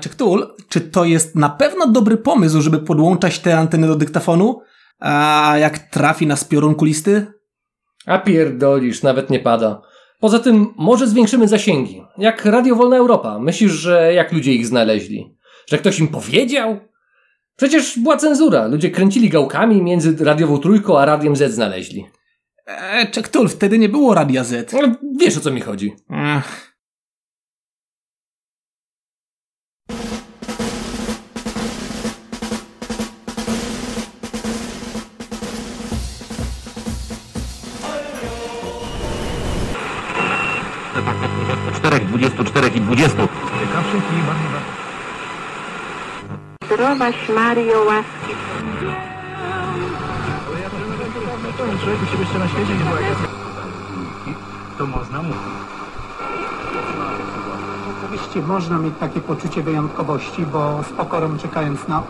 czy Ktul, czy to jest na pewno dobry pomysł, żeby podłączać te anteny do dyktafonu, a jak trafi na piorun kulisty? A pierdolisz, nawet nie pada. Poza tym może zwiększymy zasięgi. Jak Radio Wolna Europa. Myślisz, że jak ludzie ich znaleźli? Że ktoś im powiedział? Przecież była cenzura. Ludzie kręcili gałkami między Radiową Trójką a Radiem Z znaleźli. Czektul, wtedy nie było Radia Z. No, wiesz, o co mi chodzi. Ech. Zdrowaś Mario łaski. Ale ja to człowieku się jeszcze na świecie nie była jakaś. To można mówić. Oczywiście można mieć takie poczucie wyjątkowości, bo z pokorą czekając na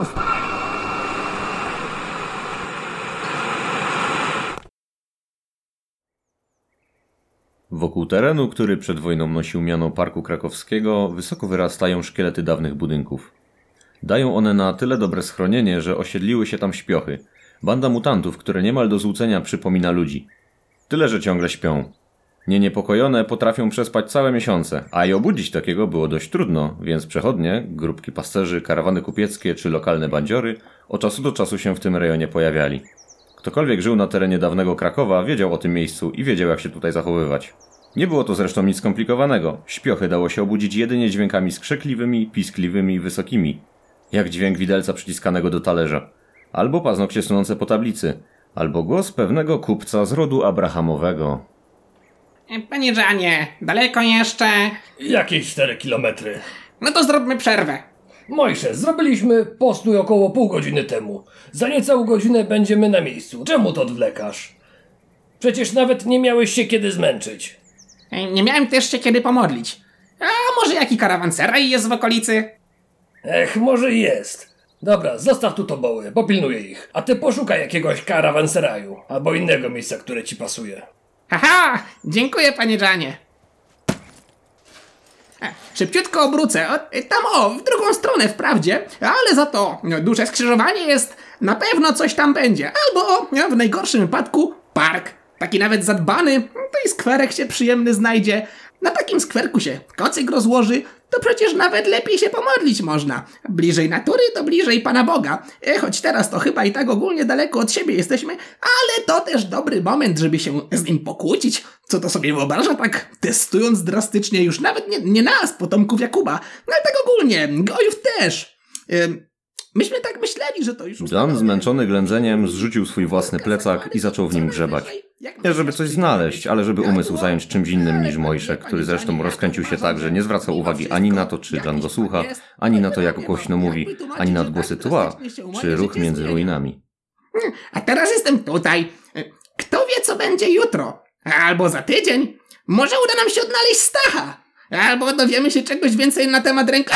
Wokół terenu, który przed wojną nosił miano Parku Krakowskiego, wysoko wyrastają szkielety dawnych budynków. Dają one na tyle dobre schronienie, że osiedliły się tam śpiochy. Banda mutantów, które niemal do złudzenia przypomina ludzi. Tyle, że ciągle śpią. Nieniepokojone potrafią przespać całe miesiące, a i obudzić takiego było dość trudno, więc przechodnie, grupki pasterzy, karawany kupieckie czy lokalne bandziory od czasu do czasu się w tym rejonie pojawiali. Ktokolwiek żył na terenie dawnego Krakowa, wiedział o tym miejscu i wiedział, jak się tutaj zachowywać. Nie było to zresztą nic skomplikowanego. Śpiochy dało się obudzić jedynie dźwiękami skrzykliwymi, piskliwymi i wysokimi. Jak dźwięk widelca przyciskanego do talerza. Albo paznokcie sunące po tablicy. Albo głos pewnego kupca z rodu abrahamowego. Panie Żanie, daleko jeszcze? Jakieś 4 kilometry. No to zróbmy przerwę. Mojsze, zrobiliśmy postój około pół godziny temu. Za niecałą godzinę będziemy na miejscu. Czemu to odwlekasz? Przecież nawet nie miałeś się kiedy zmęczyć. Nie miałem też się kiedy pomodlić. A może jaki karawanseraj jest w okolicy? Ech, może jest. Dobra, zostaw tu toboły, popilnuję ich. A ty poszukaj jakiegoś karawanseraju. Albo innego miejsca, które ci pasuje. Haha, dziękuję panie Janie. Szybciutko obrócę. W drugą stronę wprawdzie. Ale za to duże skrzyżowanie jest. Na pewno coś tam będzie. Albo w najgorszym wypadku park. Taki nawet zadbany. To i skwerek się przyjemny znajdzie. Na takim skwerku się kocyk rozłoży. To przecież nawet lepiej się pomodlić można. Bliżej natury to bliżej Pana Boga. Choć teraz to chyba i tak ogólnie daleko od siebie jesteśmy, ale to też dobry moment, żeby się z nim pokłócić. Co to sobie wyobraża tak testując drastycznie już nawet nie nas, potomków Jakuba, no ale tak ogólnie, gojów też. Myśmy tak myśleli, że to już... John zmęczony ględzeniem zrzucił swój własny plecak i zaczął w nim grzebać. Nie żeby coś znaleźć, ale żeby umysł zająć czymś innym niż Mojsze, który zresztą rozkręcił się tak, że nie zwracał uwagi ani na to, czy John go słucha, ani na to, jak głośno mówi, ani na odgłosy tła, czy ruch między ruinami. A teraz jestem tutaj. Kto wie, co będzie jutro? Albo za tydzień? Może uda nam się odnaleźć Stacha? Albo dowiemy się czegoś więcej na temat ręka...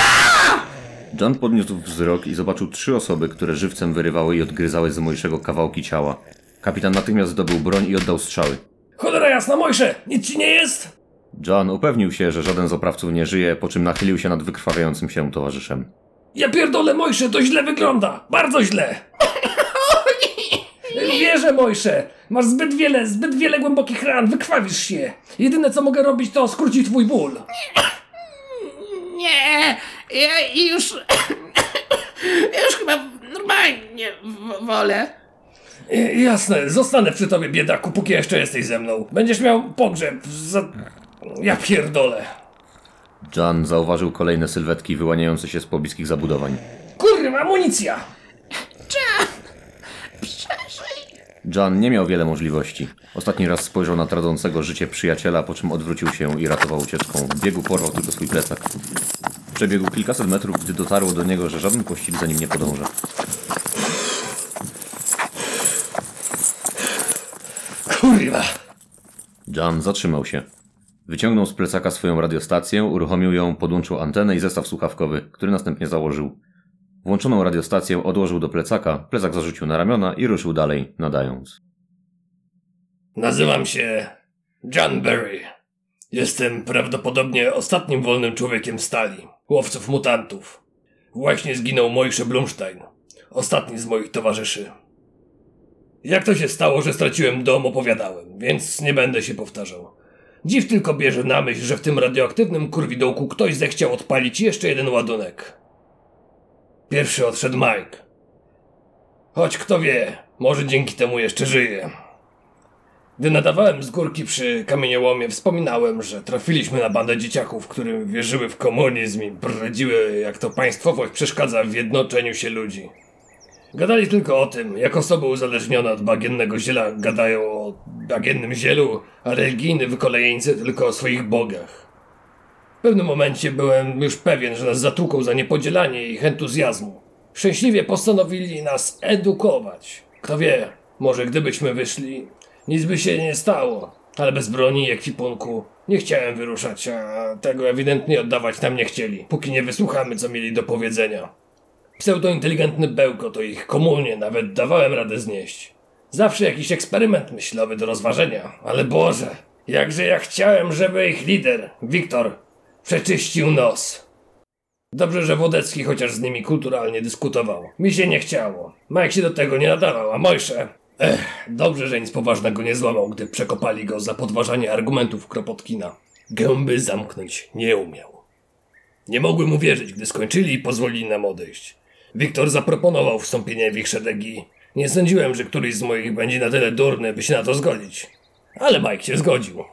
John podniósł wzrok i zobaczył 3 osoby, które żywcem wyrywały i odgryzały z Mojszego kawałki ciała. Kapitan natychmiast zdobył broń i oddał strzały. Cholera jasna, Mojsze! Nic ci nie jest? John upewnił się, że żaden z oprawców nie żyje, po czym nachylił się nad wykrwawiającym się towarzyszem. Ja pierdolę, Mojsze! To źle wygląda! Bardzo źle! Wierzę, Mojsze! Masz zbyt wiele głębokich ran, wykrwawisz się! Jedyne, co mogę robić, to skrócić twój ból. Nie! Ja już chyba normalnie wolę. Jasne, zostanę przy tobie, biedaku, póki jeszcze jesteś ze mną. Będziesz miał pogrzeb za... Ja pierdolę. John zauważył kolejne sylwetki wyłaniające się z pobliskich zabudowań. Kurwa, amunicja! John! Przeżyj! John nie miał wiele możliwości. Ostatni raz spojrzał na tracącego życie przyjaciela, po czym odwrócił się i ratował ucieczką. W biegu porwał tylko swój plecak. Przebiegł kilkaset metrów, gdy dotarło do niego, że żaden pościg za nim nie podąża. Kurwa! John zatrzymał się. Wyciągnął z plecaka swoją radiostację, uruchomił ją, podłączył antenę i zestaw słuchawkowy, który następnie założył. Włączoną radiostację odłożył do plecaka, plecak zarzucił na ramiona i ruszył dalej, nadając. Nazywam się John Burry. Jestem prawdopodobnie ostatnim wolnym człowiekiem stali. łowców mutantów. Właśnie zginął Moisze Blumstein, ostatni z moich towarzyszy. Jak to się stało, że straciłem dom, opowiadałem, więc nie będę się powtarzał. Dziw tylko bierze na myśl, że w tym radioaktywnym kurwidołku ktoś zechciał odpalić jeszcze jeden ładunek. Pierwszy odszedł Mike. Choć kto wie, może dzięki temu jeszcze żyje. Gdy nadawałem z górki przy kamieniołomie, wspominałem, że trafiliśmy na bandę dzieciaków, którym wierzyły w komunizm i brzydziły, jak to państwowość przeszkadza w jednoczeniu się ludzi. Gadali tylko o tym, jak osoby uzależnione od bagiennego ziela gadają o bagiennym zielu, a religijny wykolejeńcy tylko o swoich bogach. W pewnym momencie byłem już pewien, że nas zatłuką za niepodzielanie ich entuzjazmu. Szczęśliwie postanowili nas edukować. Kto wie, może gdybyśmy wyszli, nic by się nie stało, ale bez broni i ekwipunku nie chciałem wyruszać, a tego ewidentnie oddawać nam nie chcieli, póki nie wysłuchamy, co mieli do powiedzenia. Pseudointeligentny bełkot o ich komunie nawet dawałem radę znieść. Zawsze jakiś eksperyment myślowy do rozważenia, ale Boże, jakże ja chciałem, żeby ich lider, Wiktor, przeczyścił nos. Dobrze, że Wodecki chociaż z nimi kulturalnie dyskutował. Mi się nie chciało. Mike się do tego nie nadawał, a Moisze... dobrze, że nic poważnego nie złamał, gdy przekopali go za podważanie argumentów Kropotkina. Gęby zamknąć nie umiał. Nie mogłem uwierzyć, gdy skończyli i pozwolili nam odejść. Wiktor zaproponował wstąpienie w ich szeregi. Nie sądziłem, że któryś z moich będzie na tyle durny, by się na to zgodzić. Ale Mike się zgodził.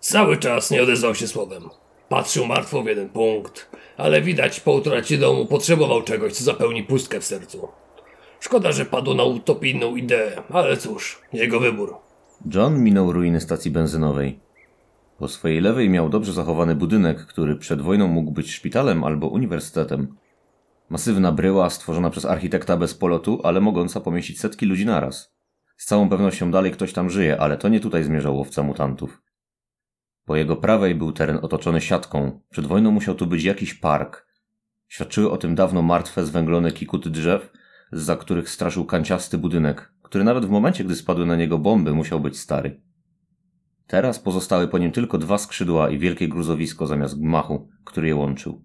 Cały czas nie odezwał się słowem. Patrzył martwo w jeden punkt, ale widać po utracie domu potrzebował czegoś, co zapełni pustkę w sercu. Szkoda, że padł na utopijną ideę, ale cóż, jego wybór. John minął ruiny stacji benzynowej. Po swojej lewej miał dobrze zachowany budynek, który przed wojną mógł być szpitalem albo uniwersytetem. Masywna bryła stworzona przez architekta bez polotu, ale mogąca pomieścić setki ludzi naraz. Z całą pewnością dalej ktoś tam żyje, ale to nie tutaj zmierzał łowca mutantów. Po jego prawej był teren otoczony siatką. Przed wojną musiał tu być jakiś park. Świadczyły o tym dawno martwe, zwęglone kikuty drzew, zza których straszył kanciasty budynek, który nawet w momencie, gdy spadły na niego bomby, musiał być stary. Teraz pozostały po nim tylko dwa skrzydła i wielkie gruzowisko zamiast gmachu, który je łączył.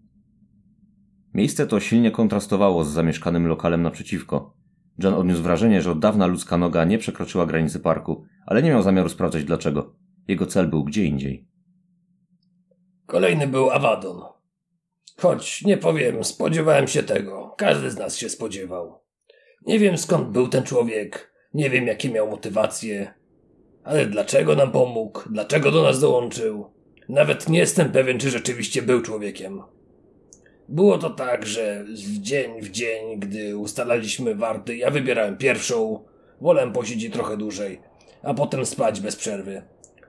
Miejsce to silnie kontrastowało z zamieszkanym lokalem naprzeciwko. John odniósł wrażenie, że od dawna ludzka noga nie przekroczyła granicy parku, ale nie miał zamiaru sprawdzać dlaczego. Jego cel był gdzie indziej. Kolejny był Awadon. Choć, nie powiem, spodziewałem się tego. Każdy z nas się spodziewał. Nie wiem, skąd był ten człowiek, nie wiem, jakie miał motywacje, ale dlaczego nam pomógł, dlaczego do nas dołączył? Nawet nie jestem pewien, czy rzeczywiście był człowiekiem. Było to tak, że w dzień, gdy ustalaliśmy warty, ja wybierałem pierwszą, wolałem posiedzieć trochę dłużej, a potem spać bez przerwy.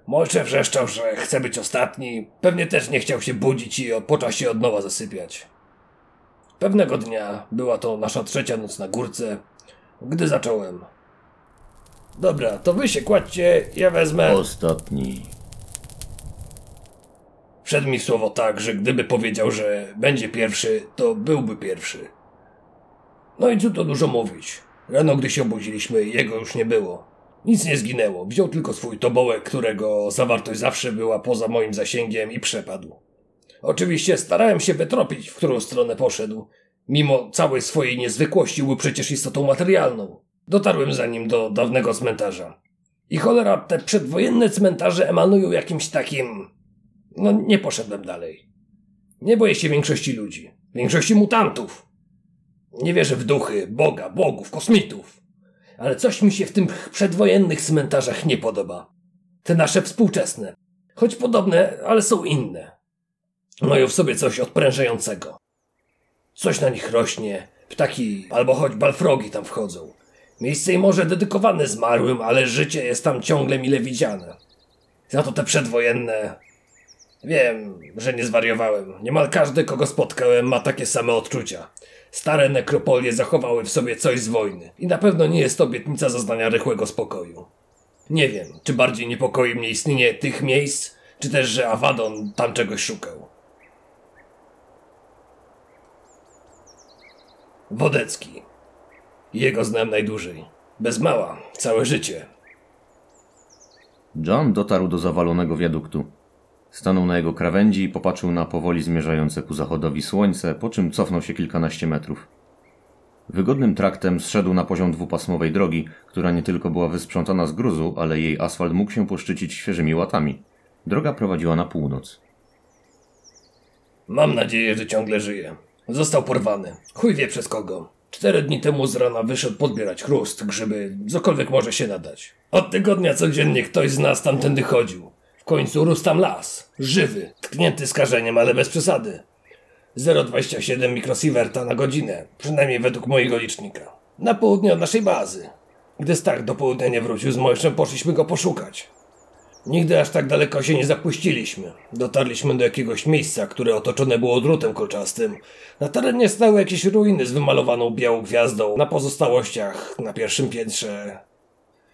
Moisze wrzeszczał, że chce być ostatni, pewnie też nie chciał się budzić i po czasie od nowa zasypiać. Pewnego dnia, była to nasza trzecia noc na górce, gdy zacząłem. Dobra, to wy się kładźcie, ja wezmę... Ostatni. Wszedł mi słowo tak, że gdyby powiedział, że będzie pierwszy, to byłby pierwszy. No i co tu dużo mówić. Rano, gdy się obudziliśmy, jego już nie było. Nic nie zginęło, wziął tylko swój tobołek, którego zawartość zawsze była poza moim zasięgiem i przepadł. Oczywiście starałem się wytropić, w którą stronę poszedł. Mimo całej swojej niezwykłości był przecież istotą materialną. Dotarłem za nim do dawnego cmentarza. I cholera, te przedwojenne cmentarze emanują jakimś takim... No nie poszedłem dalej. Nie boję się większości ludzi. Większości mutantów. Nie wierzę w duchy, Boga, bogów, kosmitów. Ale coś mi się w tych przedwojennych cmentarzach nie podoba. Te nasze współczesne. Choć podobne, ale są inne. Mają w sobie coś odprężającego. Coś na nich rośnie, ptaki albo choć balfrogi tam wchodzą. Miejsce i może dedykowane zmarłym, ale życie jest tam ciągle mile widziane. Za to te przedwojenne... Wiem, że nie zwariowałem. Niemal każdy, kogo spotkałem, ma takie same odczucia. Stare nekropolie zachowały w sobie coś z wojny. I na pewno nie jest to obietnica zaznania rychłego spokoju. Nie wiem, czy bardziej niepokoi mnie istnienie tych miejsc, czy też, że Awadon tam czegoś szukał. Wodecki. Jego znam najdłużej. Bez mała, całe życie. John dotarł do zawalonego wiaduktu. Stanął na jego krawędzi i popatrzył na powoli zmierzające ku zachodowi słońce, po czym cofnął się kilkanaście metrów. Wygodnym traktem zszedł na poziom dwupasmowej drogi, która nie tylko była wysprzątana z gruzu, ale jej asfalt mógł się poszczycić świeżymi łatami. Droga prowadziła na północ. Mam nadzieję, że ciągle żyje. Został porwany. Chuj wie przez kogo. 4 dni temu z rana wyszedł podbierać chrust, grzyby, cokolwiek może się nadać. Od tygodnia codziennie ktoś z nas tamtędy chodził. W końcu rósł tam las. Żywy, tknięty skażeniem, ale bez przesady. 0,27 mikrosiewerta na godzinę, przynajmniej według mojego licznika. Na południe od naszej bazy. Gdy Stark do południa nie wrócił z Moiszem, poszliśmy go poszukać. Nigdy aż tak daleko się nie zapuściliśmy. Dotarliśmy do jakiegoś miejsca, które otoczone było drutem kolczastym. Na terenie stały jakieś ruiny z wymalowaną białą gwiazdą na pozostałościach na pierwszym piętrze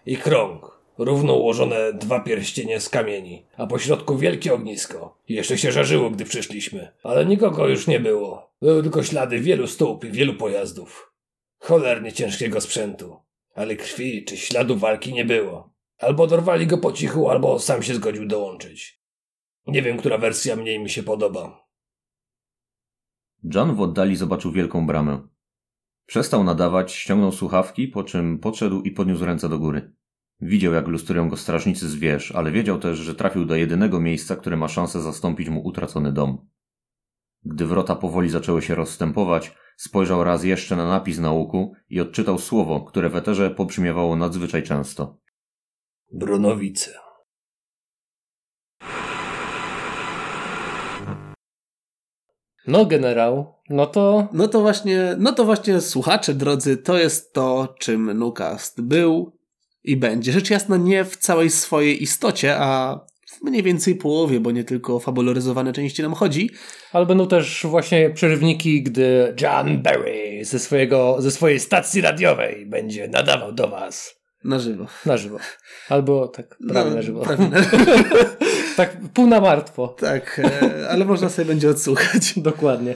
i krąg. Równo ułożone 2 pierścienie z kamieni, a po środku wielkie ognisko. Jeszcze się żarzyło, gdy przyszliśmy, ale nikogo już nie było. Były tylko ślady wielu stóp i wielu pojazdów. Cholernie ciężkiego sprzętu, ale krwi czy śladu walki nie było. Albo dorwali go po cichu, albo sam się zgodził dołączyć. Nie wiem, która wersja mniej mi się podoba. John w oddali zobaczył wielką bramę. Przestał nadawać, ściągnął słuchawki, po czym podszedł i podniósł ręce do góry. Widział, jak lustrują go strażnicy z wież, ale wiedział też, że trafił do jedynego miejsca, które ma szansę zastąpić mu utracony dom. Gdy wrota powoli zaczęły się rozstępować, spojrzał raz jeszcze na napis na łuku i odczytał słowo, które w eterze pobrzmiewało nadzwyczaj często. Brunowice. No generał, No to właśnie słuchacze drodzy, to jest to, czym NuCast był i będzie. Rzecz jasna nie w całej swojej istocie, a w mniej więcej połowie, bo nie tylko o fabularyzowane części nam chodzi. Ale będą też właśnie przerywniki, gdy John Burry ze swojej stacji radiowej będzie nadawał do was. Na żywo. Albo tak prawie na żywo. Prawie na... tak pół na martwo. Tak, ale można sobie będzie odsłuchać. Dokładnie.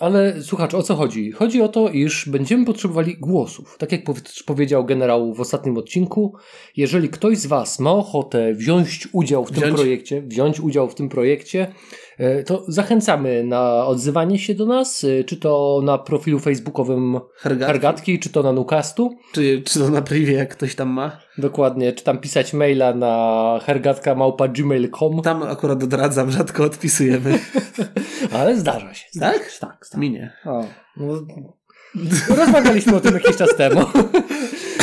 Ale słuchacz, o co chodzi? Chodzi o to, iż będziemy potrzebowali głosów. Tak jak powiedział generał w ostatnim odcinku, jeżeli ktoś z was ma ochotę wziąć udział w tym projekcie, to zachęcamy na odzywanie się do nas, czy to na profilu facebookowym Hergatki, czy to na NuCastu. Czy to na privie, jak ktoś tam ma. Dokładnie, czy tam pisać maila na hergatka@gmail.com. Tam akurat odradzam, rzadko odpisujemy. Ale zdarza się. Tak. Minie. O. Rozmawialiśmy o tym jakiś czas temu.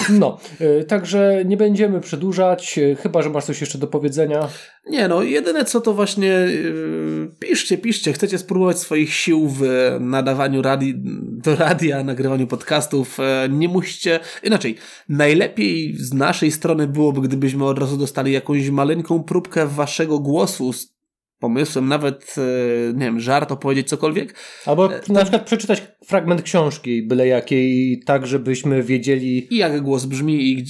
No, także nie będziemy przedłużać, chyba że masz coś jeszcze do powiedzenia. Nie no, jedyne co to właśnie piszcie, chcecie spróbować swoich sił w nadawaniu do radia, nagrywaniu podcastów, nie musicie, inaczej, najlepiej z naszej strony byłoby, gdybyśmy od razu dostali jakąś maleńką próbkę waszego głosu z pomysłem, nawet, nie wiem, żart, opowiedzieć cokolwiek. Albo na przykład przeczytać fragment książki, byle jakiej, tak żebyśmy wiedzieli... I jak głos brzmi i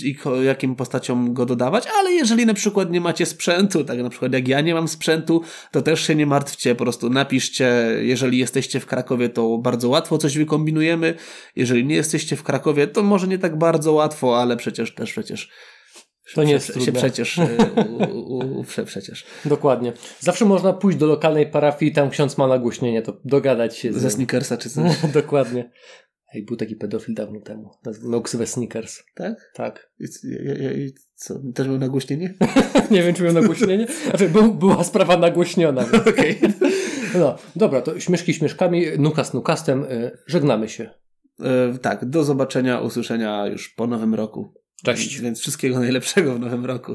jakim postaciom go dodawać, ale jeżeli na przykład nie macie sprzętu, tak na przykład jak ja nie mam sprzętu, to też się nie martwcie, po prostu napiszcie, jeżeli jesteście w Krakowie, to bardzo łatwo coś wykombinujemy, jeżeli nie jesteście w Krakowie, to może nie tak bardzo łatwo, ale przecież... To nie jest trudne. Przecież. Dokładnie. Zawsze można pójść do lokalnej parafii i tam ksiądz ma nagłośnienie, to dogadać się ze Snickersa czy coś. Dokładnie. Ej, był taki pedofil dawno temu. Miał ksywę Snickers. Tak? Tak. I co? Też miał nagłośnienie? Nie wiem, czy miał nagłośnienie. Znaczy, była sprawa nagłośniona. Okej. No, dobra, to śmieszki śmieszkami, NuCast NuCastem. Żegnamy się. Tak, do zobaczenia, usłyszenia już po nowym roku. Cześć. Więc wszystkiego najlepszego w nowym roku.